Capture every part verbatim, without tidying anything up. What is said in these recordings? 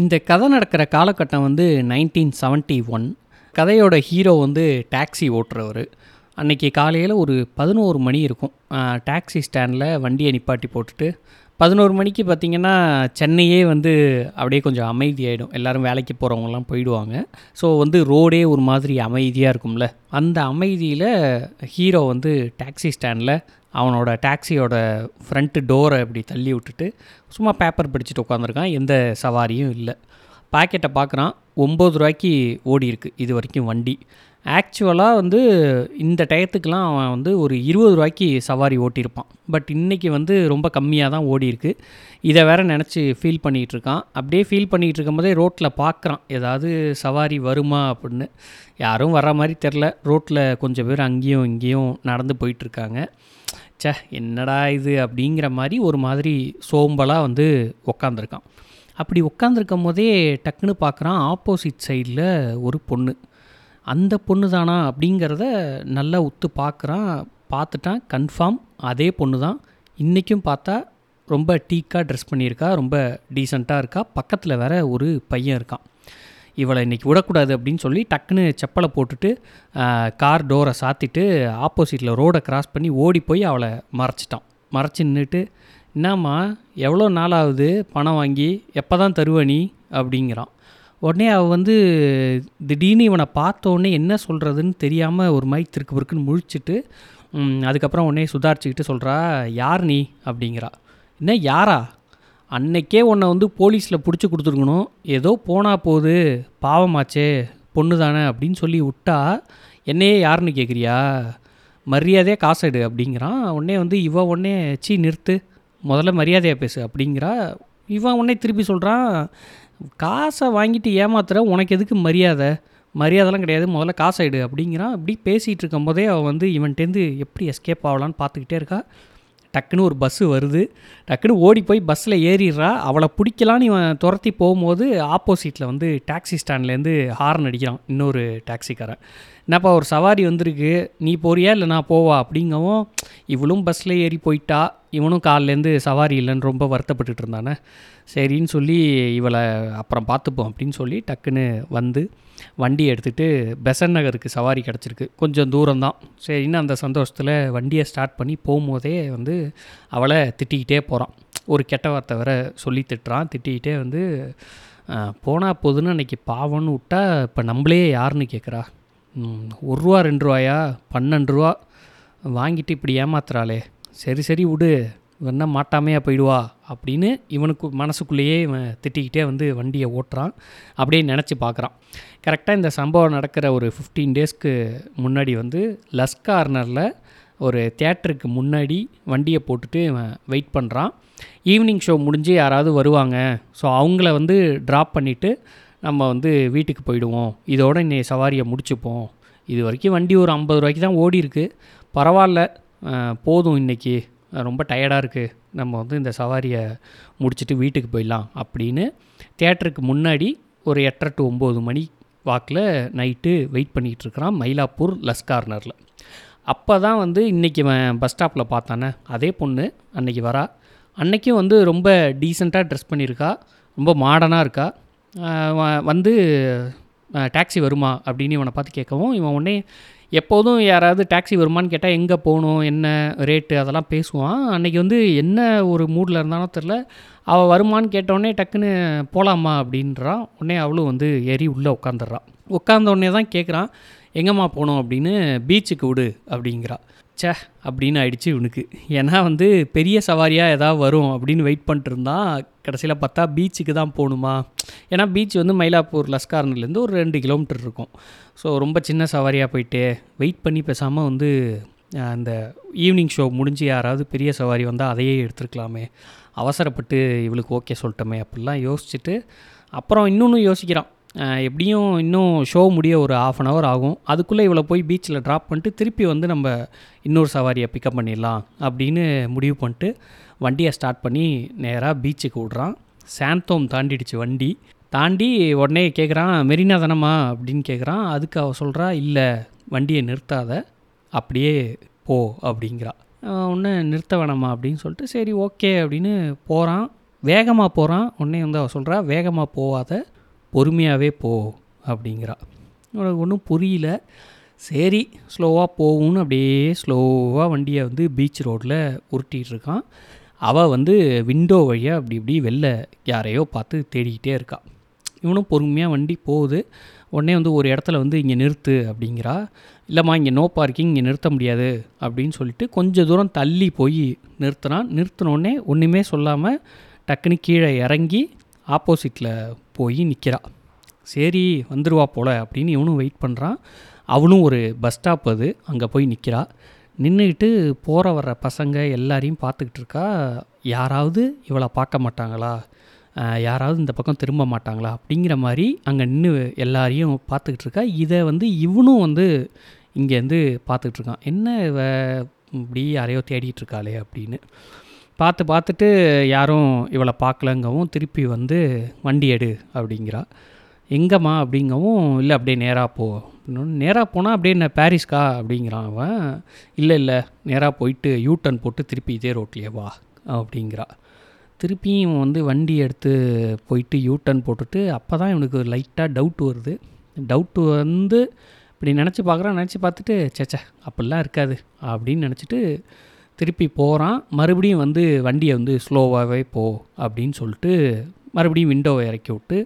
இந்த கதை நடக்கிற காலகட்டம் வந்து நைன்டீன் செவன்ட்டி ஒன். கதையோட ஹீரோ வந்து டாக்ஸி ஓட்டுறவர். அன்றைக்கி காலையில் ஒரு பதினோரு மணி இருக்கும். டாக்ஸி ஸ்டாண்டில் வண்டியை நிப்பாட்டி போட்டுட்டு பதினோரு மணிக்கு பார்த்திங்கன்னா சென்னையே வந்து அப்படியே கொஞ்சம் அமைதியாகிடும். எல்லோரும் வேலைக்கு போகிறவங்கலாம் போயிடுவாங்க. ஸோ வந்து ரோடே ஒரு மாதிரி அமைதியாக இருக்கும்ல. அந்த அமைதியில் ஹீரோ வந்து டாக்ஸி ஸ்டாண்டில் அவனோட டாக்ஸியோட ஃப்ரண்ட்டு டோரை இப்படி தள்ளி விட்டுட்டு சும்மா பேப்பர் படிச்சுட்டு உட்காந்துருக்கான். எந்த சவாரியும் இல்லை. பாக்கெட்டை பார்க்குறான். ஒம்பது ரூபாய்க்கு ஓடி இருக்குது இது வரைக்கும் வண்டி. ஆக்சுவலாக வந்து இந்த டயத்துக்கெலாம் அவன் வந்து ஒரு இருபது ரூபாய்க்கு சவாரி ஓட்டியிருப்பான். பட் இன்றைக்கி வந்து ரொம்ப கம்மியாக தான் ஓடிருக்கு. இதை வேறு நினச்சி ஃபீல் பண்ணிகிட்ருக்கான். அப்படியே ஃபீல் பண்ணிகிட்டு இருக்கும் போதே ரோட்டில் பார்க்குறான் ஏதாவது சவாரி வருமா அப்படின்னு. யாரும் வர்ற மாதிரி தெரில. ரோட்டில் கொஞ்சம் பேர் அங்கேயும் இங்கேயும் நடந்து போயிட்டுருக்காங்க. சே என்னடா இது அப்படிங்கிற மாதிரி ஒரு மாதிரி சோம்பலாக வந்து உக்காந்துருக்கான். அப்படி உட்காந்துருக்கும் போதே டக்குன்னு பார்க்குறான் ஆப்போசிட் சைடில் ஒரு பொண்ணு. அந்த பொண்ணு தானா அப்படிங்கிறத நல்லா உத்து பார்க்குறான். பார்த்துட்டான், கன்ஃபார்ம் அதே பொண்ணு தான். இன்றைக்கும் பார்த்தா ரொம்ப டீக்காக ட்ரெஸ் பண்ணியிருக்கா, ரொம்ப டீசெண்டாக இருக்கா. பக்கத்தில் வேற ஒரு பையன் இருக்கான். இவளை இன்றைக்கி விடக்கூடாது அப்படின்னு சொல்லி டக்குன்னு செப்பலை போட்டுட்டு கார் டோரை சாத்திட்டு ஆப்போசிட்டில் ரோடை க்ராஸ் பண்ணி ஓடி போய் அவளை மறைச்சிட்டான். மறைச்சி நின்றுட்டு, என்னம்மா எவ்வளோ நாளாகுது பணம் வாங்கி, எப்போ தான் தருவணி அப்படிங்கிறான். உடனே அவள் வந்து திடீர்னு இவனை பார்த்தோடனே என்ன சொல்கிறதுன்னு தெரியாமல் ஒரு மாதிரி திருக்கு பிறக்குன்னு முழிச்சிட்டு அதுக்கப்புறம் உடனே சுதாரிச்சுக்கிட்டு சொல்கிறா, யார் நீ அப்படிங்கிறா. என்ன யாரா, அன்னைக்கே உன்னை வந்து போலீஸில் பிடிச்சி கொடுத்துருக்கணும், ஏதோ போனால் போகுது பாவமாச்சே பொண்ணு தானே அப்படின்னு சொல்லி விட்டா என்னையே யாருன்னு கேட்குறியா, மரியாதையாக காசெடு அப்படிங்கிறான். உடனே வந்து இவன் உடனே சீ நிறுத்து, முதல்ல மரியாதையாக பேசு அப்படிங்கிறா. இவன் உடனே திருப்பி சொல்கிறான், காசை வாங்கிட்டு ஏமாத்துற உனக்கு எதுக்கு மரியாதை, மரியாதைலாம் கிடையாது, முதல்ல காசாயிடு அப்படிங்கிறான். இப்படி பேசிகிட்டு இருக்கும் போதே அவள் வந்து இவன்கிட்டேருந்து எப்படி எஸ்கேப் ஆகலான்னு பார்த்துக்கிட்டே இருக்கா. டக்குன்னு ஒரு பஸ்ஸு வருது. டக்குன்னு ஓடி போய் பஸ்ஸில் ஏறிடுறா. அவளை பிடிக்கலான்னு இவன் துரத்தி போகும்போது ஆப்போசிட்டில் வந்து டாக்ஸி ஸ்டாண்ட்லேருந்து ஹார்ன் அடிக்கிறான் இன்னொரு டாக்ஸிக்காரன். என்னப்பா ஒரு சவாரி வந்திருக்கு, நீ போறியா இல்லை நான் போவா அப்படிங்கவும் இவளும் பஸ்ஸில் ஏறி போயிட்டா. இவனும் காலிலேருந்து சவாரி இல்லைன்னு ரொம்ப வருத்தப்பட்டுட்டு இருந்தானே. சரின்னு சொல்லி இவளை அப்புறம் பார்த்துப்போம் அப்படின்னு சொல்லி டக்குன்னு வந்து வண்டி எடுத்துகிட்டு பெசன் நகருக்கு சவாரி கிடச்சிருக்கு, கொஞ்சம் தூரம்தான். சரின்னு அந்த சந்தோஷத்தில் வண்டியை ஸ்டார்ட் பண்ணி போகும்போதே வந்து அவளை திட்டிக்கிட்டே போகிறான். ஒரு கெட்ட வார்த்தை வேற சொல்லி திட்டுறான். திட்டிக்கிட்டே வந்து போனால் போதுன்னு அன்றைக்கி பாவம்னு விட்டா இப்போ நம்மளே யாருன்னு கேட்குறா, ஒரு ரூபா ரெண்டு ரூபாயா பன்னெண்டு ரூபா வாங்கிட்டு இப்படி ஏமாத்துறாளே, சரி சரி விடு என்ன மாட்டாமையா போயிடுவா அப்படின்னு இவனுக்கு மனசுக்குள்ளேயே இவன் திட்டிக்கிட்டே வந்து வண்டியை ஓட்டுறான். அப்படியே நினச்சி பார்க்குறான். கரெக்டாக இந்த சம்பவம் நடக்கிற ஒரு ஃபிஃப்டீன் டேஸ்க்கு முன்னாடி வந்து லஸ் கார்னரில் ஒரு தியேட்டருக்கு முன்னாடி வண்டியை போட்டுட்டு இவன் வெயிட் பண்ணுறான். ஈவினிங் ஷோ முடிஞ்சு யாராவது வருவாங்க, ஸோ அவங்கள வந்து ட்ராப் பண்ணிவிட்டு நம்ம வந்து வீட்டுக்கு போயிடுவோம், இதோட இன்னைய சவாரியை முடிச்சுப்போம், இது வரைக்கும் வண்டி ஒரு ஐம்பது ரூபாய்க்கு தான் ஓடி இருக்கு, பரவாயில்ல போதும் இன்றைக்கி ரொம்ப டயர்டாக இருக்குது, நம்ம வந்து இந்த சவாரியை முடிச்சுட்டு வீட்டுக்கு போயிடலாம் அப்படின்னு தியேட்டருக்கு முன்னாடி ஒரு எட்டரை டு ஒம்பது மணி வாக்கில் நைட்டு வெயிட் பண்ணிகிட்ருக்கிறான் மயிலாப்பூர் லஸ் கார்னரில். அப்போ தான் வந்து இன்றைக்கி பஸ் ஸ்டாப்பில் பார்த்தானே அதே பொண்ணு அன்றைக்கி வரா. அன்றைக்கும் வந்து ரொம்ப டீசெண்டாக ட்ரெஸ் பண்ணியிருக்கா, ரொம்ப மாடர்னாக இருக்கா. வந்து டாக்ஸி வருமா அப்படின்னு இவனை பார்த்து கேட்கவும் இவன் உடனே எப்போதும் யாராவது டாக்ஸி வருமானு கேட்டால் எங்கே போகணும் என்ன ரேட்டு அதெல்லாம் பேசுவான். அன்றைக்கி வந்து என்ன ஒரு மூடில் இருந்தானோ தெரில, அவள் வருமானு கேட்டோடனே டக்குன்னு போகலாமா அப்படின்றான். உடனே அவளும் வந்து ஏறி உள்ளே உட்காந்துடுறான். உட்காந்தோடனே தான் கேட்குறான் எங்கேம்மா போகணும் அப்படின்னு. பீச்சுக்கு விடு அப்படிங்கிறா. சே அப்படின்னு ஆயிடுச்சு இவனுக்கு. ஏன்னா வந்து பெரிய சவாரியாக எதாவது வரும் அப்படின்னு வெயிட் பண்ணிட்டு இருந்தான். கடைசியில் பார்த்தா பீச்சுக்கு தான் போகணுமா. ஏன்னா பீச் வந்து மயிலாப்பூர் லஸ்கார்னர்லேருந்து ஒரு ரெண்டு கிலோமீட்டர் இருக்கும். ஸோ ரொம்ப சின்ன சவாரியாக போயிட்டு வெயிட் பண்ணி பேசாமல் வந்து அந்த ஈவினிங் ஷோ முடிஞ்சு யாராவது பெரிய சவாரி வந்தால் அதையே எடுத்துருக்கலாமே, அவசரப்பட்டு இவளுக்கு ஓகே சொல்லிட்டோமே அப்படிலாம் யோசிச்சுட்டு அப்புறம் இன்னொன்று யோசிக்கிறான். எப்படியும் இன்னும் ஷோ முடிய ஒரு ஆஃப் அன் ஹவர் ஆகும், அதுக்குள்ளே இவ்வளோ போய் பீச்சில் ட்ராப் பண்ணிட்டு திருப்பி வந்து நம்ம இன்னொரு சவாரியை பிக்கப் பண்ணிடலாம் அப்படின்னு முடிவு பண்ணிட்டு வண்டியை ஸ்டார்ட் பண்ணி நேராக பீச்சுக்கு விடுறான். சாந்தோம் தாண்டிடுச்சு வண்டி. தாண்டி உடனே கேட்குறான் மெரினா தானம்மா அப்படின்னு கேட்குறான். அதுக்கு அவள் சொல்கிறா இல்லை வண்டியை நிறுத்தாத அப்படியே போ அப்படிங்கிறா. ஒன்று நிறுத்த வேணாமா அப்படின்னு சொல்லிட்டு சரி ஓகே அப்படின்னு போகிறான். வேகமாக போகிறான், உடனே வந்து அவள் சொல்கிறா வேகமாக போகாத பொறுமையாகவே போ அப்படிங்கிறா. உனக்கு ஒன்றும் புரியல, சரி ஸ்லோவாக போகும்னு அப்படியே ஸ்லோவாக வண்டியை வந்து பீச் ரோட்டில் உருட்டிகிட்ருக்கான். அவள் வந்து விண்டோ வழியாக அப்படி இப்படி வெளில யாரையோ பார்த்து தேடிக்கிட்டே இருக்கா. இவனும் பொறுமையாக வண்டி போகுது. உடனே வந்து ஒரு இடத்துல வந்து இங்கே நிறுத்து அப்படிங்கிறா. இல்லைம்மா இங்கே நோ பார்க்கிங், இங்கே நிறுத்த முடியாது அப்படின்னு சொல்லிட்டு கொஞ்சம் தூரம் தள்ளி போய் நிறுத்தினான். நிறுத்தினோடனே ஒன்றுமே சொல்லாமல் டக்குன்னு கீழே இறங்கி ஆப்போசிட்டில் போய் நிற்கிறா. சரி வந்துடுவா போல் அப்படின்னு இவனும் வெயிட் பண்ணுறான். அவளும் ஒரு பஸ் ஸ்டாப், அது அங்கே போய் நிற்கிறா. நின்றுக்கிட்டு போகிற வர்ற பசங்க எல்லாரையும் பார்த்துக்கிட்டு இருக்கா. யாராவது இவளை பார்க்க மாட்டாங்களா, யாராவது இந்த பக்கம் திரும்ப மாட்டாங்களா அப்படிங்கிற மாதிரி அங்கே நின்று எல்லாரையும் பார்த்துக்கிட்டு இருக்கா. இதை வந்து இவனும் வந்து இங்கேருந்து பார்த்துட்ருக்கான். என்ன இவ இப்படி யாரையோ தேடிகிட்ருக்காளே அப்படின்னு பார்த்து பார்த்துட்டு யாரும் இவளை பார்க்கலங்கவும் திருப்பி வந்து வண்டி எடு அப்படிங்கிறா. எங்கம்மா அப்படிங்கவும் இல்லை அப்படியே நேராக போ அப்படின்னு. நேராக போனால் அப்படியே என்ன பாரிஸ்கா அப்படிங்கிறான் அவன். இல்லை இல்லை நேராக போயிட்டு யூ டர்ன் போட்டு திருப்பி இதே ரோட்லேயே வா அப்படிங்கிறா. திருப்பியும் வந்து வண்டி எடுத்து போயிட்டு யூ டர்ன் போட்டுட்டு அப்போ தான் இவனுக்கு லைட்டாக டவுட் வருது. டவுட்டு வந்து இப்படி நினச்சி பார்க்குறான். நினச்சி பார்த்துட்டு சேச்சே அப்படிலாம் இருக்காது அப்படின்னு நினச்சிட்டு திருப்பி போகிறான். மறுபடியும் வந்து வண்டியை வந்து ஸ்லோவாகவே போ அப்படின்னு சொல்லிட்டு மறுபடியும் விண்டோவை இறக்கி விட்டு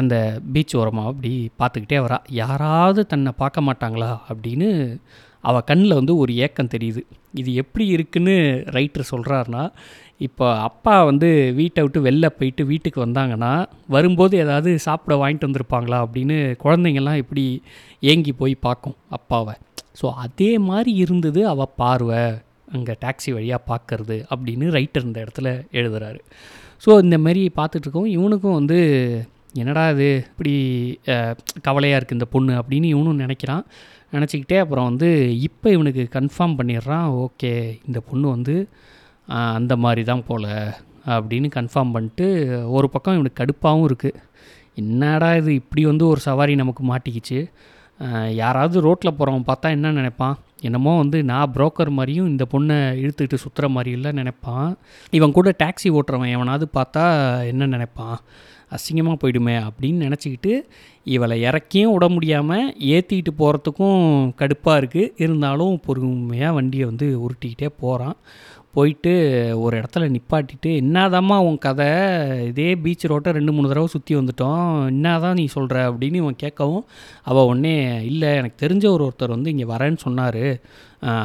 அந்த பீச் ஓரமாக அப்படி பார்த்துக்கிட்டே வரா. யாராவது தன்னை பார்க்க மாட்டாங்களா அப்படின்னு அவள் கண்ணில் வந்து ஒரு ஏக்கம் தெரியுது. இது எப்படி இருக்குன்னு ரைட்டர் சொல்கிறாருன்னா, இப்போ அப்பா வந்து வீட்டை விட்டு வெளில போயிட்டு வீட்டுக்கு வந்தாங்கன்னா வரும்போது ஏதாவது சாப்பிட வாங்கிட்டு வந்திருப்பாங்களா அப்படின்னு குழந்தைங்கள்லாம் இப்படி ஏங்கி போய் பார்க்கும் அப்பாவை. ஸோ அதே மாதிரி இருந்தது அவள் பார்வை அங்கே டாக்ஸி வழியாக பார்க்கறது அப்படின்னு ரைட்டர் இந்த இடத்துல எழுதுகிறாரு. ஸோ இந்தமாரி பார்த்துட்ருக்கோம். இவனுக்கும் வந்து என்னடா இது இப்படி கவலையாக இருக்குது இந்த பொண்ணு அப்படின்னு இவனும் நினைக்கிறான். நினச்சிக்கிட்டே அப்புறம் வந்து இப்போ இவனுக்கு கன்ஃபார்ம் பண்ணிடுறான். ஓகே இந்த பொண்ணு வந்து அந்த மாதிரி தான் போல் அப்படின்னு கன்ஃபார்ம் பண்ணிட்டு ஒரு பக்கம் இவனுக்கு கடுப்பாகவும் இருக்குது. என்னடா இது இப்படி வந்து ஒரு சவாரி நமக்கு மாட்டிக்கிச்சு. யாராவது ரோட்டில் போகிறவன் பார்த்தா என்ன நினைப்பான், என்னமோ வந்து நான் புரோக்கர் மாதிரியும் இந்த பொண்ணை இழுத்துக்கிட்டு சுற்றுற மாதிரியெல்லாம் நினைப்பான். இவன் கூட டாக்ஸி ஓட்டுறவன் எவனாவது பார்த்தா என்ன நினைப்பான், அசிங்கமாக போயிடுமே அப்படின்னு நினச்சிக்கிட்டு இவளை இறக்கியும் விட முடியாமல் ஏற்றிக்கிட்டு போகிறதுக்கும் கடுப்பாக இருக்குது. இருந்தாலும் பொறுமையாக வண்டியை வந்து உருட்டிக்கிட்டே போகிறான். போயிட்டு ஒரு இடத்துல நிப்பாட்டிட்டு என்னாதாம்மா உன் கதை, இதே பீச் ரோட்டை ரெண்டு மூணு தடவை சுற்றி வந்துட்டோம், என்னாதான் நீ சொல்கிற அப்படின்னு இவன் கேட்கவும் அவள் ஒன்றே இல்லை எனக்கு தெரிஞ்ச ஒரு ஒருத்தர் வந்து இங்கே வரேன்னு சொன்னார்,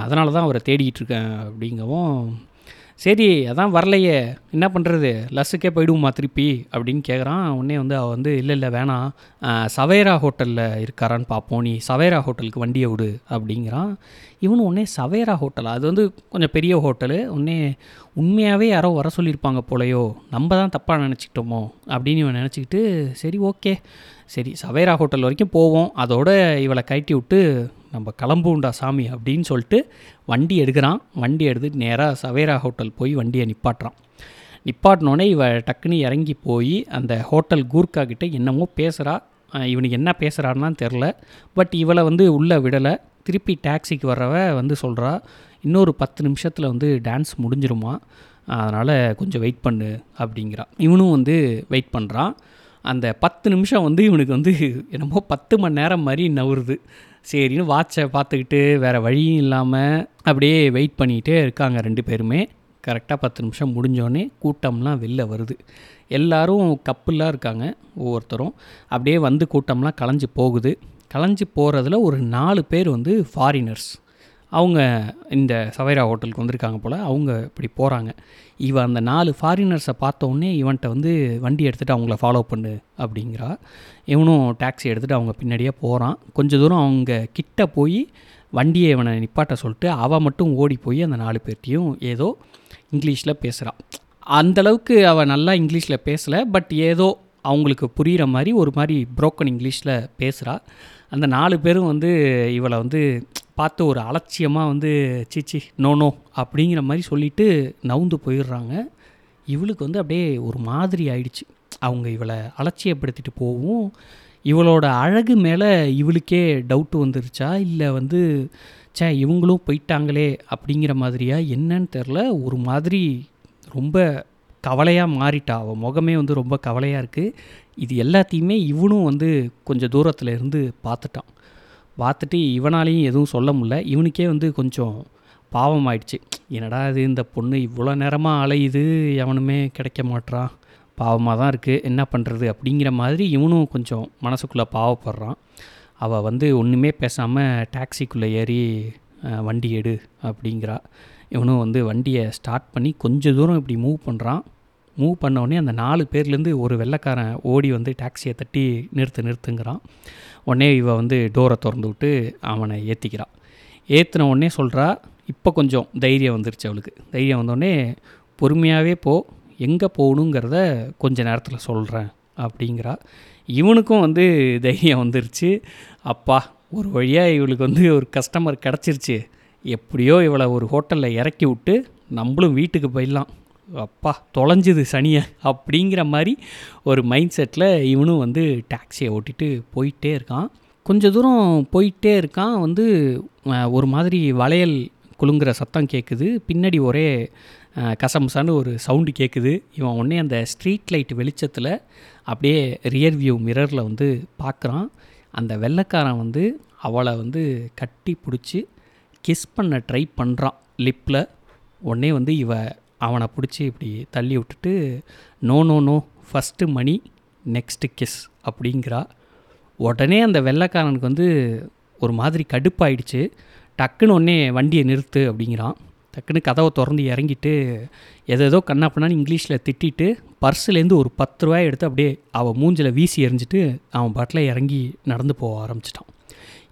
அதனால தான் அவரை தேடிக்கிட்டு இருக்கேன் அப்படிங்கவும் சரி அதான் வரலையே என்ன பண்ணுறது லஸ்ஸுக்கே போயிடுவோமா திருப்பி அப்படின்னு கேட்குறான். உடனே வந்து அவள் வந்து இல்லை இல்லை வேணாம் சவேரா ஹோட்டலில் இருக்காரான்னு பார்ப்போம், நீ சவேரா ஹோட்டலுக்கு வண்டியை விடு அப்படிங்கிறான். இவனு உடனே சவேரா ஹோட்டலா, அது வந்து கொஞ்சம் பெரிய ஹோட்டலு, உடனே உண்மையாகவே யாரோ வர சொல்லியிருப்பாங்க போலையோ, நம்ம தான் தப்பாக நினச்சிக்கிட்டோமோ அப்படின்னு இவன் நினச்சிக்கிட்டு சரி ஓகே சரி சவேரா ஹோட்டல் வரைக்கும் போவோம், அதோடு இவளை கட்டி விட்டு நம்ம கிளம்புண்டா சாமி அப்படின்னு சொல்லிட்டு வண்டி எடுக்கிறான். வண்டி எடுத்துட்டு நேராக சவேரா ஹோட்டல் போய் வண்டியை நிப்பாட்டுறான். நிப்பாட்டினோடனே இவள் டக்குன்னு இறங்கி போய் அந்த ஹோட்டல் கூர்க்கா கிட்ட என்னமோ பேசுகிறா. இவனுக்கு என்ன பேசுகிறான்னா தெரில, பட் இவளை வந்து உள்ளே விடலை. திருப்பி டாக்ஸிக்கு வர்றவ வந்து சொல்கிறா இன்னொரு பத்து நிமிஷத்தில் வந்து டான்ஸ் முடிஞ்சிருமா, அதனால் கொஞ்சம் வெயிட் பண்ணு அப்படிங்கிறா. இவனும் வந்து வெயிட் பண்ணுறான். அந்த பத்து நிமிஷம் வந்து இவனுக்கு வந்து என்னமோ பத்து மணி நேரம் மாதிரி நவுறுது. சரின்னு வாட்சை பார்த்துக்கிட்டு வேறு வழியும் இல்லாமல் அப்படியே வெயிட் பண்ணிகிட்டே இருக்காங்க ரெண்டு பேருமே. கரெக்டாக பத்து நிமிஷம் முடிஞ்சோடனே கூட்டம்லாம் வெளில வருது. எல்லோரும் கப்புலாம் இருக்காங்க ஒவ்வொருத்தரும். அப்படியே வந்து கூட்டம்லாம் கலைஞ்சு போகுது. கலைஞ்சு போகிறதுல ஒரு நாலு பேர் வந்து ஃபாரினர்ஸ், அவங்க இந்த சவேரா ஹோட்டலுக்கு வந்திருக்காங்க போல், அவங்க இப்படி போகிறாங்க. இவன் அந்த நாலு ஃபாரினர்ஸை பார்த்தோன்னே இவன்கிட்ட வந்து வண்டி எடுத்துகிட்டு அவங்கள ஃபாலோ பண்ணு அப்படிங்கிறா. இவனும் டாக்ஸி எடுத்துகிட்டு அவங்க பின்னாடியே போகிறான். கொஞ்சம் தூரம் அவங்க கிட்ட போய் வண்டியை இவனை நிப்பாட்ட சொல்லிட்டு அவன் மட்டும் ஓடி போய் அந்த நாலு பேர்ட்டையும் ஏதோ இங்கிலீஷில் பேசுகிறான். அந்தளவுக்கு அவன் நல்லா இங்கிலீஷில் பேசலை, பட் ஏதோ அவங்களுக்கு புரிகிற மாதிரி ஒரு மாதிரி புரோக்கன் இங்கிலீஷில் பேசுகிறா. அந்த நாலு பேரும் வந்து இவளை வந்து பார்த்து ஒரு அலட்சியமாக வந்து சீச்சி நோ நோ அப்படிங்கிற மாதிரி சொல்லிவிட்டு நவுந்து போயிடுறாங்க. இவளுக்கு வந்து அப்படியே ஒரு மாதிரி ஆயிடுச்சு. அவங்க இவளை அலட்சியப்படுத்திட்டு போவும் இவளோட அழகு மேலே இவளுக்கே டவுட்டு வந்துருச்சா, இல்லை வந்து சே இவங்களும் போயிட்டாங்களே அப்படிங்கிற மாதிரியா என்னன்னு தெரில. ஒரு மாதிரி ரொம்ப கவலையாக மாறிட்டா, அவள் முகமே வந்து ரொம்ப கவலையாக இருக்குது. இது எல்லாத்தையுமே இவனும் வந்து கொஞ்சம் தூரத்தில் இருந்து பார்த்துட்டான். பார்த்துட்டு இவனாலையும் எதுவும் சொல்ல முடில. இவனுக்கே வந்து கொஞ்சம் பாவம் ஆயிடுச்சு, என்னடா இது இந்த பொண்ணு இவ்வளோ நேரமாக அலையுது, எவனுமே கிடைக்க மாட்டான், பாவமாக தான் இருக்குது, என்ன பண்ணுறது அப்படிங்கிற மாதிரி இவனும் கொஞ்சம் மனசுக்குள்ளே பாவப்படுறான். அவள் வந்து ஒன்றுமே பேசாமல் டாக்ஸிக்குள்ளே ஏறி வண்டி எடு அப்படிங்கிறா. இவனும் வந்து வண்டியை ஸ்டார்ட் பண்ணி கொஞ்சம் தூரம் இப்படி மூவ் பண்ணுறான். மூவ் பண்ணோடனே அந்த நாலு பேர்லேருந்து ஒரு வெள்ளைக்காரன் ஓடி வந்து டாக்ஸியை தட்டி நிறுத்து நிறுத்துங்கிறான். உடனே இவள் வந்து டோரை திறந்து விட்டு அவனை ஏற்றிக்கிறான். ஏற்றின உடனே சொல்கிறா, இப்போ கொஞ்சம் தைரியம் வந்துருச்சு அவளுக்கு. தைரியம் வந்தோடனே பொறுமையாகவே போ, எங்கே போகணுங்கிறத கொஞ்ச நேரத்தில் சொல்கிறேன் அப்படிங்கிறா. இவனுக்கும் வந்து தைரியம் வந்துருச்சு. அப்பா ஒரு வழியாக இவளுக்கு வந்து ஒரு கஸ்டமர் கிடச்சிருச்சு, எப்படியோ இவளை ஒரு ஹோட்டலில் இறக்கி விட்டு நம்மளும் வீட்டுக்கு போயிடலாம், அப்பா தொலைஞ்சிது சனியை அப்படிங்கிற மாதிரி ஒரு மைண்ட் செட்டில் இவனும் வந்து டாக்ஸியை ஓட்டிகிட்டு போயிட்டே இருக்கான். கொஞ்சம் தூரம் போயிட்டே இருக்கான். வந்து ஒரு மாதிரி வளையல் குலுங்குற சத்தம் கேட்குது, பின்னாடி ஒரே கசமுசான்னு ஒரு சவுண்டு கேட்குது. இவன் உடனே அந்த ஸ்ட்ரீட் லைட் வெளிச்சத்தில் அப்படியே ரியர் வியூ மிரரில் வந்து பார்க்குறான். அந்த வெள்ளைக்காரன் வந்து அவளை வந்து கட்டி பிடிச்சி கிஸ் பண்ண ட்ரை பண்ணுறான் லிப்பில். உடனே வந்து இவ அவனை பிடிச்சி இப்படி தள்ளி விட்டுட்டு no no no first money next kiss அப்படிங்கிறா. உடனே அந்த வெள்ளைக்காரனுக்கு வந்து ஒரு மாதிரி கடுப்பாயிடுச்சு. டக்குன்னு உடனே வண்டியை நிறுத்து அப்படிங்கிறான். டக்குன்னு கதவை திறந்து இறங்கிட்டு எதோ கண்ணா பண்ணான்னு இங்கிலீஷில் திட்டிட்டு பர்ஸ்லேருந்து ஒரு பத்து ரூபாய் எடுத்து அப்படியே அவன் மூஞ்சில் வீசி எறிஞ்சிட்டு அவன் பாட்டில் இறங்கி நடந்து போக ஆரம்பிச்சிட்டான்.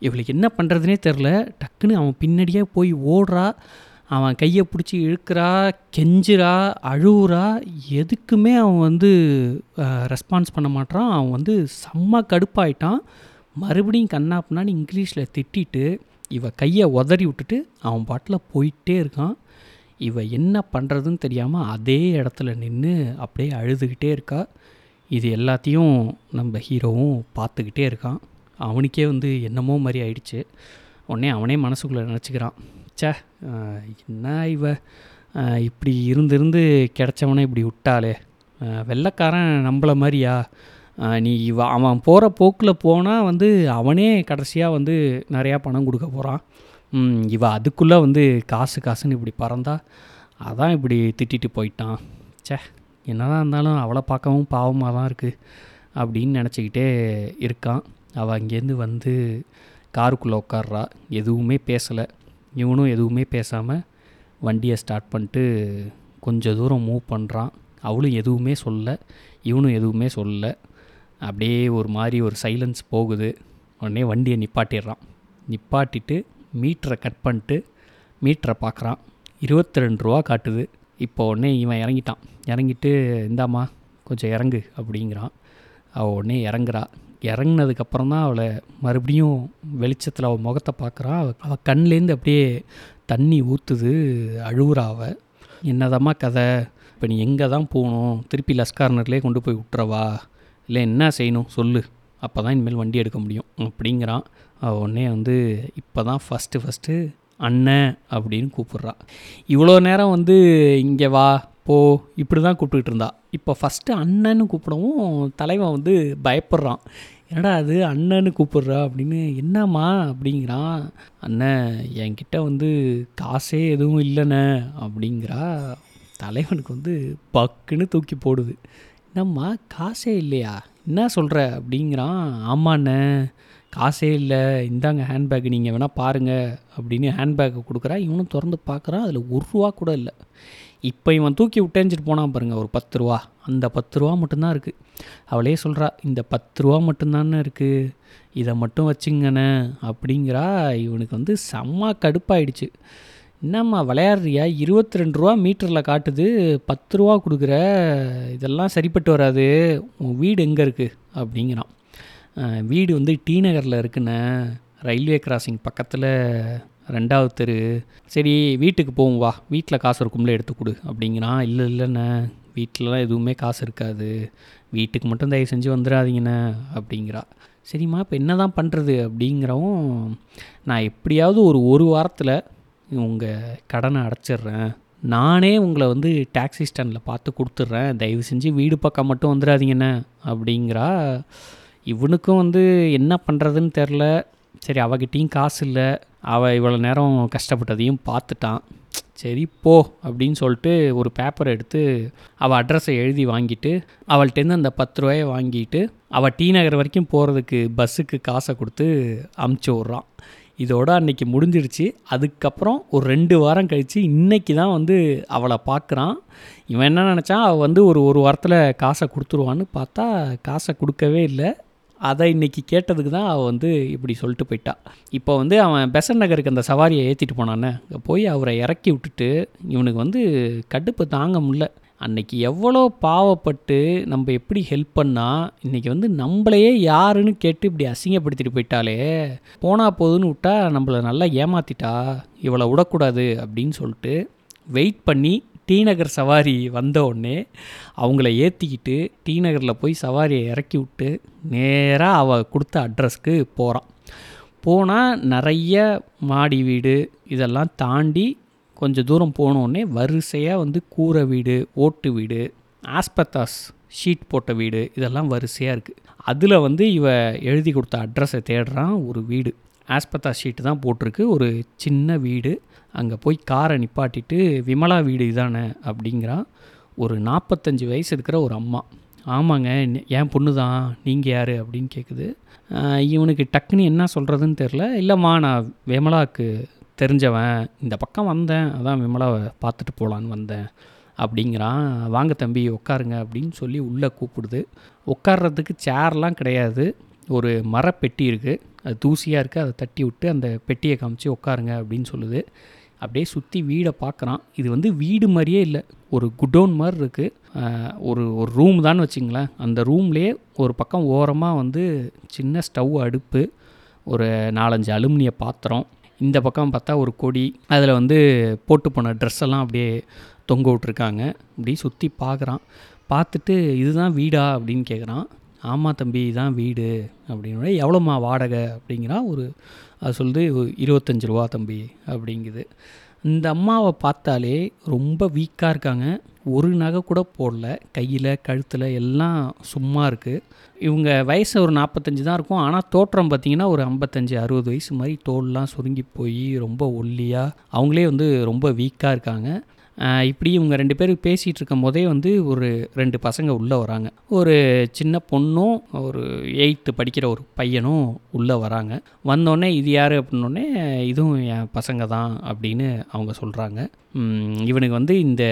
இவளுக்கு என்ன பண்ணுறதுனே தெரில. டக்குன்னு அவன் பின்னாடியே போய் ஓடுறா, அவன் கையை பிடிச்சி இழுக்கிறா, கெஞ்சுறா, அழுவுறா. எதுக்குமே அவன் வந்து ரெஸ்பான்ஸ் பண்ண மாட்டான். அவன் வந்து செம்ம கடுப்பாயிட்டான். மறுபடியும் கண்ணா பண்ணான்னு இங்கிலீஷில் திட்டிட்டு இவன் கையை உதறி விட்டுட்டு அவன் பாட்டில் போயிட்டே இருக்கான். இவன் என்ன பண்ணுறதுன்னு தெரியாமல் அதே இடத்துல நின்று அப்படியே அழுதுகிட்டே இருக்கா. இது எல்லாத்தையும் நம்ம ஹீரோவும் பார்த்துக்கிட்டே இருக்கான். அவனுக்கே வந்து என்னமோ மாதிரி ஆயிடுச்சு. உடனே அவனே மனசுக்குள்ளே நினச்சிக்கிறான், சே என்ன இவ இப்படி இருந்திருந்து கிடச்சவனே இப்படி விட்டாளே, வெள்ளைக்காரன் நம்மள மாதிரியா, நீ இவ அவன் போகிற போக்கில் போனால் வந்து அவனே கடைசியாக வந்து நிறையா பணம் கொடுக்க போகிறான், இவ அதுக்குள்ளே வந்து காசு காசுன்னு இப்படி பறந்தா, அதான் இப்படி திட்டிட்டு போயிட்டான், சே என்ன தான் இருந்தாலும் அவளை பார்க்கவும் பாவமாக தான் இருக்குது அப்படின்னு நினச்சிக்கிட்டே இருக்கான். அவள் அங்கேருந்து வந்து காருக்குள்ளே உட்கார்றா, எதுவுமே பேசலை. இவனும் எதுவுமே பேசாமல் வண்டியை ஸ்டார்ட் பண்ணிட்டு கொஞ்சம் தூரம் மூவ் பண்ணுறான். அவளும் எதுவுமே சொல்லலை, இவனும் எதுவுமே சொல்லலை. அப்படியே ஒரு மாதிரி ஒரு சைலன்ஸ் போகுது. உடனே வண்டியை நிப்பாட்டிடுறான். நிப்பாட்டிட்டு மீட்டரை கட் பண்ணிட்டு மீட்டரை பார்க்குறான். இருபத்தி ரெண்டு ரூபா காட்டுது. இப்போ உடனே இவன் இறங்கிட்டான். இறங்கிட்டு இந்தாம்மா கொஞ்சம் இறங்கு அப்படிங்கிறான். அவள் உடனே இறங்குறா. இறங்கினதுக்கப்புறம் தான் அவளை மறுபடியும் வெளிச்சத்தில் அவள் முகத்தை பார்க்குறான். அவள் கண்லேருந்து அப்படியே தண்ணி ஊற்றுது, அழுவுறா. அவள் என்னதாம்மா கதை, இப்போ நீ எங்கே தான் போகணும், திருப்பி லஸ்கார்னர்லேயே கொண்டு போய் விட்டுறவா, இல்லை என்ன செய்யணும் சொல்லு, அப்போ தான் இனிமேல் வண்டி எடுக்க முடியும் அப்படிங்கிறான். அவள் உடனே வந்து இப்போ தான் ஃபஸ்ட்டு ஃபஸ்ட்டு அண்ணன் அப்படின்னு கூப்பிட்றா. இவ்வளோ நேரம் வந்து இங்கே வா போ இப்படி தான் கூப்பிட்டுக்கிட்டு இருந்தா. இப்போ ஃபஸ்ட்டு அண்ணன்னு கூப்பிடவும் தலைவன் வந்து பயப்படுறான். என்னடா அது அண்ணன்னு கூப்பிட்றா அப்படின்னு. என்னம்மா அப்படிங்கிறான். அண்ணன் என்கிட்ட வந்து காசே எதுவும் இல்லைண்ண அப்படிங்கிறா. தலைவனுக்கு வந்து பக்குன்னு தூக்கி போடுது. என்னம்மா காசே இல்லையா, என்ன சொல்கிற அப்படிங்கிறான். ஆமாண்ணே காசே இல்லை, இந்தாங்க ஹேண்ட்பேக், நீங்கள் வேணால் பாருங்கள் அப்படின்னு ஹேண்ட்பேக்கை கொடுக்குறா. இவனும் திறந்து பார்க்குறான், அதில் ஒரு ரூபா கூட இல்லை. இப்போ இவன் தூக்கி விட்டேஞ்சிட்டு போனால் பாருங்கள் ஒரு பத்து ரூபா, அந்த பத்து ரூபா மட்டும்தான் இருக்குது. அவளே சொல்கிறா, இந்த பத்து ரூபா மட்டும்தானே இருக்குது, இதை மட்டும் வச்சுங்கண்ணே அப்படிங்கிறா. இவனுக்கு வந்து செம்மா கடுப்பாயிடுச்சு. என்னம்மா விளையாடுறியா, இருபத்தி ரெண்டு ரூபா மீட்டரில் காட்டுது, பத்து ரூபா கொடுக்குற, இதெல்லாம் சரிப்பட்டு வராது, உன் வீடு எங்கே இருக்குது அப்படிங்கிறான். வீடு வந்து டி நகரில் இருக்குண்ணே, ரயில்வே கிராசிங் பக்கத்தில் ரெண்டாவது தெரு. சரி வீட்டுக்கு போவோம் வா, வீட்டில் காசு இருக்கும்ல எடுத்து கொடு அப்படிங்கிறான். இல்லை இல்லைண்ணே வீட்டிலலாம் எதுவுமே காசு இருக்காது, வீட்டுக்கு மட்டும் தயவு செஞ்சு வந்துடாதீங்கண்ணே அப்படிங்கிறா. சரிம்மா இப்போ என்ன தான் பண்ணுறது அப்படிங்கிறவும், நான் எப்படியாவது ஒரு ஒரு வாரத்தில் உங்கள் கடனை அடைச்சிட்றேன், நானே உங்களை வந்து டாக்ஸி ஸ்டாண்டில் பார்த்து கொடுத்துட்றேன், தயவு செஞ்சு வீடு பக்கம் மட்டும் வந்துடாதீங்கண்ணே அப்படிங்கிறா. இவனுக்கும் வந்து என்ன பண்ணுறதுன்னு தெரில. சரி, அவகிட்டையும் காசு இல்லை, அவள் இவ்வளோ நேரம் கஷ்டப்பட்டதையும் பார்த்துட்டான், சரி போ அப்படின்னு சொல்லிட்டு ஒரு பேப்பர் எடுத்து அவள் அட்ரஸை எழுதி வாங்கிட்டு அவள்கிட்டேருந்து அந்த பத்து ரூபாயை வாங்கிட்டு அவள் டி நகர் வரைக்கும் போகிறதுக்கு பஸ்ஸுக்கு காசை கொடுத்து அமுச்சு விட்றான். இதோடு அன்றைக்கி முடிஞ்சிடுச்சு. அதுக்கப்புறம் ஒரு ரெண்டு வாரம் கழித்து இன்றைக்கி தான் வந்து அவளை பார்க்குறான். இவன் என்ன நினச்சா அவள் வந்து ஒரு ஒரு வாரத்தில் காசை கொடுத்துருவான்னு பார்த்தா காசை கொடுக்கவே இல்லை. அதை இன்றைக்கி கேட்டதுக்கு தான் அவள் வந்து இப்படி சொல்லிட்டு போயிட்டா. இப்போ வந்து அவன் பெசன் நகருக்கு அந்த சவாரியை ஏற்றிட்டு போனானே, போய் அவரை இறக்கி விட்டுட்டு இவனுக்கு வந்து கடுப்பு தாங்க முடில. அன்றைக்கி எவ்வளோ பாவப்பட்டு நம்ம எப்படி ஹெல்ப் பண்ணால் இன்றைக்கி வந்து நம்மளையே யாருன்னு கேட்டு இப்படி அசிங்கப்படுத்திட்டு போயிட்டாலே, போனால் போதுன்னு விட்டா நம்மளை நல்லா ஏமாற்றிட்டா, இவளை விடக்கூடாது அப்படின்னு சொல்லிட்டு வெயிட் பண்ணி டி நகர் சவாரி வந்த உடனே அவங்கள ஏற்றிக்கிட்டு டி நகரில் போய் சவாரியை இறக்கி விட்டு நேராக அவள் கொடுத்த அட்ரஸ்க்கு போகிறான். போனால் நிறைய மாடி வீடு இதெல்லாம் தாண்டி கொஞ்சம் தூரம் போனோடனே வரிசையாக வந்து கூரை வீடு, ஓட்டு வீடு, ஆஸ்பத்தாஸ் ஷீட் போட்ட வீடு இதெல்லாம் வரிசையாக இருக்குது. அதில் வந்து இவ எழுதி கொடுத்த அட்ரஸை தேடுறான். ஒரு வீடு ஆஸ்பத்தா ஷீட்டு தான் போட்டிருக்கு, ஒரு சின்ன வீடு. அங்கே போய் காரை நிப்பாட்டிட்டு விமலா வீடு இதானே அப்படிங்கிறான். ஒரு நாற்பத்தஞ்சு வயசு இருக்கிற ஒரு அம்மா. ஆமாங்க, என் பொண்ணு தான், நீங்கள் யார் அப்படின்னு கேட்குது. இவனுக்கு டக்குன்னு என்ன சொல்கிறதுன்னு தெரில. இல்லைம்மா, நான் விமலாவுக்கு தெரிஞ்சவன், இந்த பக்கம் வந்தேன், அதான் விமலாவை பார்த்துட்டு போகலான்னு வந்தேன் அப்படிங்கிறான். வாங்க தம்பி உட்காருங்க அப்படின்னு சொல்லி உள்ளே கூப்பிடுது. உட்கார்றதுக்கு சேர்லாம் கிடையாது, ஒரு மரப்பெட்டி இருக்குது, அது தூசியாக இருக்குது, அதை தட்டி விட்டு அந்த பெட்டியை காமிச்சு உட்காருங்க அப்படின்னு சொல்லுது. அப்படியே சுற்றி வீடை பார்க்குறான். இது வந்து வீடு மாதிரியே இல்லை, ஒரு குடோன் மாதிரி இருக்குது. ஒரு ஒரு ரூம் தான் வச்சுங்களேன். அந்த ரூம்லேயே ஒரு பக்கம் ஓரமாக வந்து சின்ன ஸ்டவ் அடுப்பு, ஒரு நாலஞ்சு அலுமினிய பாத்திரம், இந்த பக்கம் பார்த்தா ஒரு கொடி, அதில் வந்து போட்டு போன ட்ரெஸ்ஸெல்லாம் அப்படியே தொங்க விட்ருக்காங்க. அப்படியே சுற்றி பார்க்குறான். பார்த்துட்டு இதுதான் வீடா அப்படின்னு கேட்குறான். ஆமாம் தம்பி, இதான் வீடு அப்படின்னா. எவ்வளோம்மா வாடகை அப்படிங்கிறா. ஒரு அது சொல்லுது இருபத்தஞ்சி ரூபா தம்பி அப்படிங்குது. இந்த அம்மாவை பார்த்தாலே ரொம்ப வீக்காக இருக்காங்க, ஒரு நகை கூட போடல, கையில் கழுத்தில் எல்லாம் சும்மா இருக்குது. இவங்க வயசு ஒரு நாற்பத்தஞ்சு தான் இருக்கும், ஆனால் தோற்றம் பார்த்திங்கன்னா ஒரு ஐம்பத்தஞ்சு அறுபது வயசு மாதிரி. தோல்லாம் சுருங்கி போய் ரொம்ப ஒல்லியாக அவங்களே வந்து ரொம்ப வீக்காக இருக்காங்க. இப்படி இவங்க ரெண்டு பேரும் பேசிகிட்டு இருக்கும் போதே வந்து ஒரு ரெண்டு பசங்க உள்ளே வராங்க. ஒரு சின்ன பொண்ணும் ஒரு எயித்து படிக்கிற ஒரு பையனும் உள்ளே வராங்க. வந்தோடனே இது யார் அப்படின்னோடனே இதுவும் என் பசங்க தான் அப்படின்னு அவங்க சொல்கிறாங்க. இவனுக்கு வந்து இந்த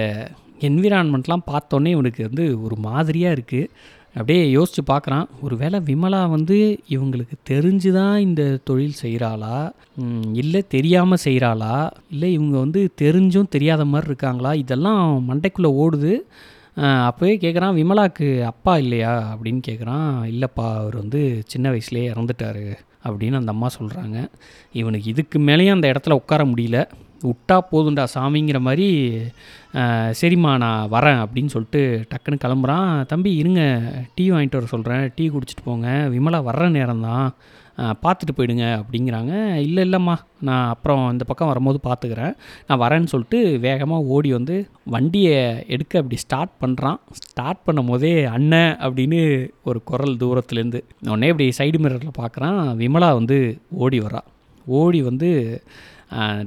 என்விரான்மெண்ட்லாம் பார்த்தோன்னே இவனுக்கு வந்து ஒரு மாதிரியாக இருக்குது. அப்படியே யோசித்து பார்க்குறான், ஒரு வேளை விமலா வந்து இவங்களுக்கு தெரிஞ்சு தான் இந்த தொழில் செய்கிறாளா, இல்லை தெரியாமல் செய்கிறாளா, இல்லை இவங்க வந்து தெரிஞ்சும் தெரியாத மாதிரி இருக்காங்களா, இதெல்லாம் மண்டைக்குள்ளே ஓடுது. அப்போவே கேட்குறான், விமலாவுக்கு அப்பா இல்லையா அப்படின்னு கேட்குறான். இல்லைப்பா, அவர் வந்து சின்ன வயசுலேயே இறந்துட்டார் அப்படின்னு அந்த அம்மா சொல்கிறாங்க. இவனுக்கு இதுக்கு மேலேயும் அந்த இடத்துல உட்கார முடியல, விட்டா போதுண்டா சாமிங்கிற மாதிரி. சரிம்மா நான் வரேன் அப்படின்னு சொல்லிட்டு டக்குன்னு கிளம்புறான். தம்பி இருங்க, டீ வாங்கிட்டு வர சொல்கிறேன், டீ குடிச்சிட்டு போங்க, விமலா வர்ற நேரம்தான், பார்த்துட்டு போயிடுங்க அப்படிங்கிறாங்க. இல்லை இல்லைம்மா, நான் அப்புறம் இந்த பக்கம் வரும்போது பார்த்துக்கிறேன், நான் வரேன்னு சொல்லிட்டு வேகமாக ஓடி வந்து வண்டியை எடுக்க அப்படி ஸ்டார்ட் பண்ணுறான். ஸ்டார்ட் பண்ணும் போதே அண்ணன் அப்படின்னு ஒரு குரல் தூரத்துலேருந்து. உடனே இப்படி சைடு மிரரில் பார்க்குறான், விமலா வந்து ஓடி வரா. ஓடி வந்து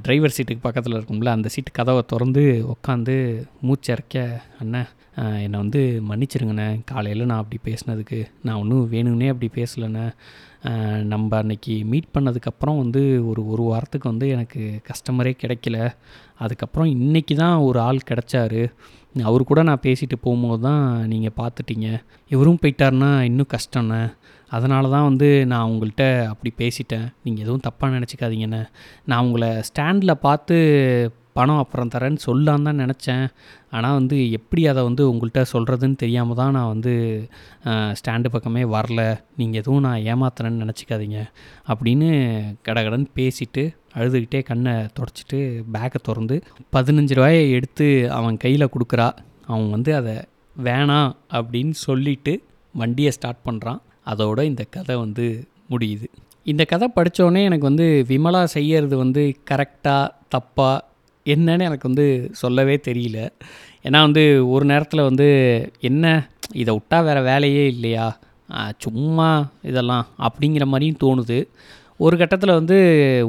டிரைவர் சீட்டுக்கு பக்கத்தில் இருக்கும்ல அந்த சீட்டு கதவை திறந்து உட்காந்து மூச்சு இறக்க, அண்ணா என்னை வந்து மன்னிச்சிருங்கண்ணே, காலையில் நான் அப்படி பேசினதுக்கு, நான் ஒன்றும் வேணும்னே அப்படி பேசலைண்ணே. நம்ம அன்றைக்கி மீட் பண்ணதுக்கப்புறம் வந்து ஒரு ஒரு வாரத்துக்கு வந்து எனக்கு கஸ்டமரே கிடைக்கல, அதுக்கப்புறம் இன்றைக்கி தான் ஒரு ஆள் கிடச்சாரு, அவரு கூட நான் பேசிட்டு போகும்போது தான் நீங்கள் பார்த்துட்டீங்க, இவரும் போயிட்டாருன்னா இன்னும் கஷ்டம்ண்ணே, அதனால தான் வந்து நான் உங்கள்கிட்ட அப்படி பேசிட்டேன், நீங்கள் எதுவும் தப்பாக நினச்சிக்காதீங்கண்ணே, நான் உங்களை ஸ்டாண்டில் பார்த்து பணம் அப்புறம் தரேன்னு சொல்லான்னு தான் நினச்சேன், ஆனால் வந்து எப்படி அதை வந்து உங்கள்கிட்ட சொல்கிறதுன்னு தெரியாமல் தான் நான் வந்து ஸ்டாண்டு பக்கமே வரல, நீங்கள் எதுவும் நான் ஏமாத்துறேன்னு நினச்சிக்காதீங்க அப்படின்னு கடகடன்னு பேசிவிட்டு அழுதுகிட்டே கண்ணை தொடச்சிட்டு பேக்கை திறந்து பதினஞ்சு ரூபாயை எடுத்து அவன் கையில் கொடுக்குறா. அவன் வந்து அதை வேணாம் அப்படின்னு சொல்லிவிட்டு வண்டியை ஸ்டார்ட் பண்ணுறான். அதோடு இந்த கதை வந்து முடியுது. இந்த கதை படித்தோடனே எனக்கு வந்து விமலா செய்கிறது வந்து கரெக்டாக தப்பாக என்னன்னு எனக்கு வந்து சொல்லவே தெரியல. ஏன்னா வந்து ஒரு நேரத்தில் வந்து என்ன இதை விட்டால் வேறு வேலையே இல்லையா, சும்மா இதெல்லாம் அப்படிங்கிற மாதிரியும் தோணுது. ஒரு கட்டத்தில் வந்து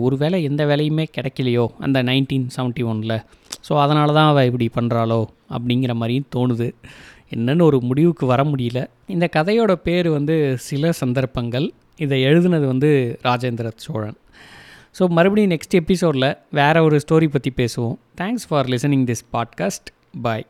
ஒரு வேலை எந்த வேலையுமே கிடைக்கலையோ அந்த நைன்டீன் செவன்ட்டி ஒனில் ஸோ அதனால தான் அவள் இப்படி பண்ணுறாளோ அப்படிங்கிற மாதிரியும் தோணுது. என்னென்னு ஒரு முடிவுக்கு வர முடியல. இந்த கதையோட பேர் வந்து சில சந்தர்ப்பங்கள். இதை எழுதுனது வந்து ராஜேந்திர சோழன். ஸோ மறுபடியும் நெக்ஸ்ட் எபிசோடில் வேறு ஒரு ஸ்டோரி பற்றி பேசுவோம். Thanks for listening this podcast. Bye.